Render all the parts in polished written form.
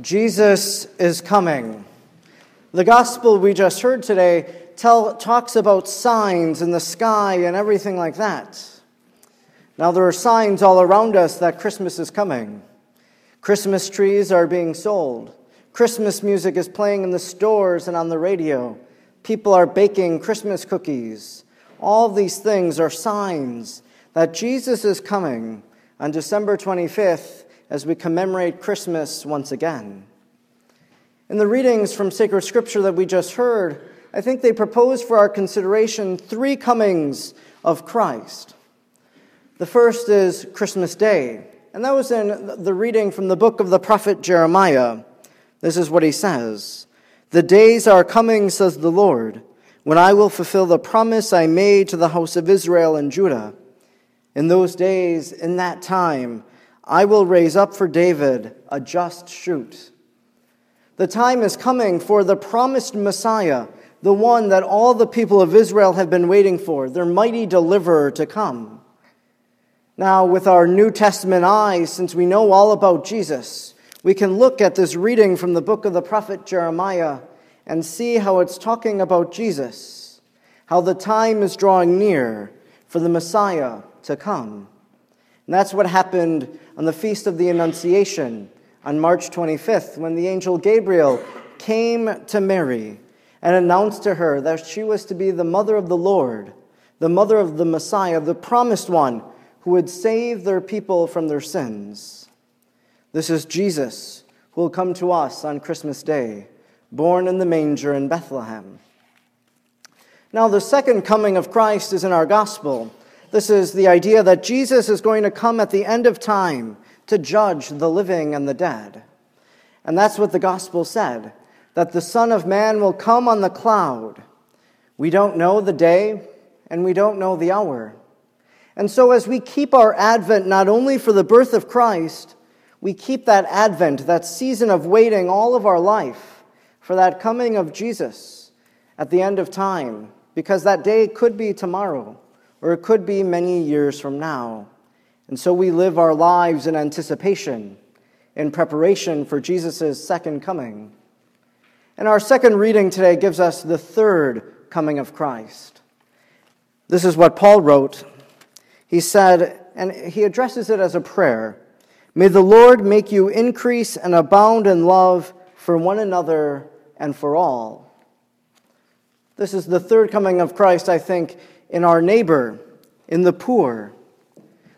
Jesus is coming. The gospel we just heard today talks about signs in the sky and everything like that. Now, there are signs all around us that Christmas is coming. Christmas trees are being sold. Christmas music is playing in the stores and on the radio. People are baking Christmas cookies. All these things are signs that Jesus is coming on December 25th as we commemorate Christmas once again. In the readings from Sacred Scripture that we just heard, I think they propose for our consideration three comings of Christ. The first is Christmas Day, and that was in the reading from the book of the prophet Jeremiah. This is what he says: "The days are coming, says the Lord, when I will fulfill the promise I made to the house of Israel and Judah. In those days, in that time, I will raise up for David a just shoot." The time is coming for the promised Messiah, the one that all the people of Israel have been waiting for, their mighty deliverer to come. Now, with our New Testament eyes, since we know all about Jesus, we can look at this reading from the book of the prophet Jeremiah and see how it's talking about Jesus, how the time is drawing near for the Messiah to come. And that's what happened on the Feast of the Annunciation on March 25th, when the angel Gabriel came to Mary and announced to her that she was to be the mother of the Lord, the mother of the Messiah, the promised one who would save their people from their sins. This is Jesus who will come to us on Christmas Day, born in the manger in Bethlehem. Now, the second coming of Christ is in our gospel. This is the idea that Jesus is going to come at the end of time to judge the living and the dead. And that's what the gospel said, that the Son of Man will come on the cloud. We don't know the day, and we don't know the hour. And so as we keep our Advent not only for the birth of Christ, we keep that Advent, that season of waiting all of our life for that coming of Jesus at the end of time, because that day could be tomorrow, or it could be many years from now. And so we live our lives in anticipation, in preparation for Jesus' second coming. And our second reading today gives us the third coming of Christ. This is what Paul wrote. He said, and he addresses it as a prayer, "May the Lord make you increase and abound in love for one another and for all." This is the third coming of Christ, I think, in our neighbor, in the poor.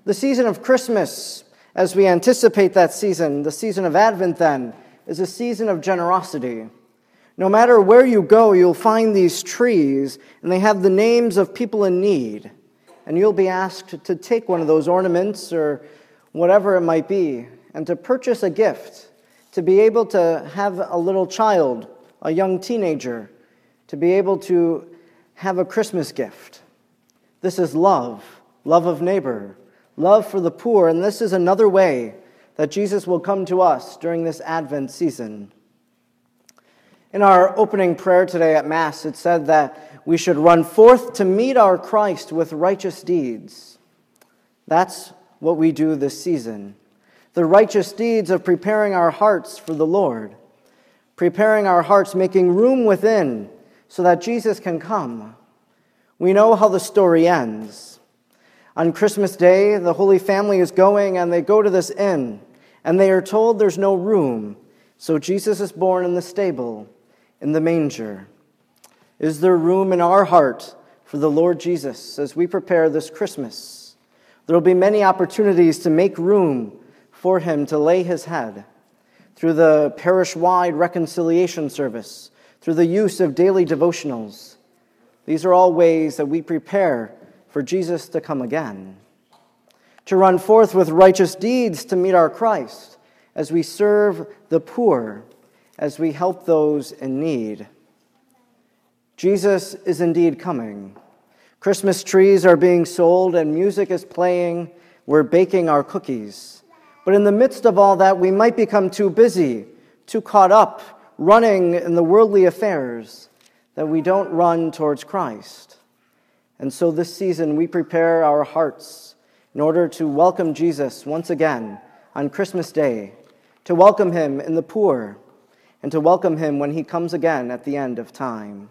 The season of Christmas, as we anticipate that season, the season of Advent then, is a season of generosity. No matter where you go, you'll find these trees, and they have the names of people in need. And you'll be asked to take one of those ornaments or whatever it might be, and to purchase a gift, to be able to have a little child, a young teenager, to be able to have a Christmas gift. This is love, love of neighbor, love for the poor, and this is another way that Jesus will come to us during this Advent season. In our opening prayer today at Mass, it said that we should run forth to meet our Christ with righteous deeds. That's what we do this season. The righteous deeds of preparing our hearts for the Lord, preparing our hearts, making room within so that Jesus can come. We know how the story ends. On Christmas Day, the Holy Family is going, and they go to this inn, and they are told there's no room, so Jesus is born in the stable, in the manger. Is there room in our heart for the Lord Jesus as we prepare this Christmas? There will be many opportunities to make room for him to lay his head through the parish-wide reconciliation service, through the use of daily devotionals. These are all ways that we prepare for Jesus to come again, to run forth with righteous deeds to meet our Christ as we serve the poor, as we help those in need. Jesus is indeed coming. Christmas trees are being sold and music is playing. We're baking our cookies. But in the midst of all that, we might become too busy, too caught up, running in the worldly affairs, that we don't run towards Christ. And so this season, we prepare our hearts in order to welcome Jesus once again on Christmas Day, to welcome him in the poor, and to welcome him when he comes again at the end of time.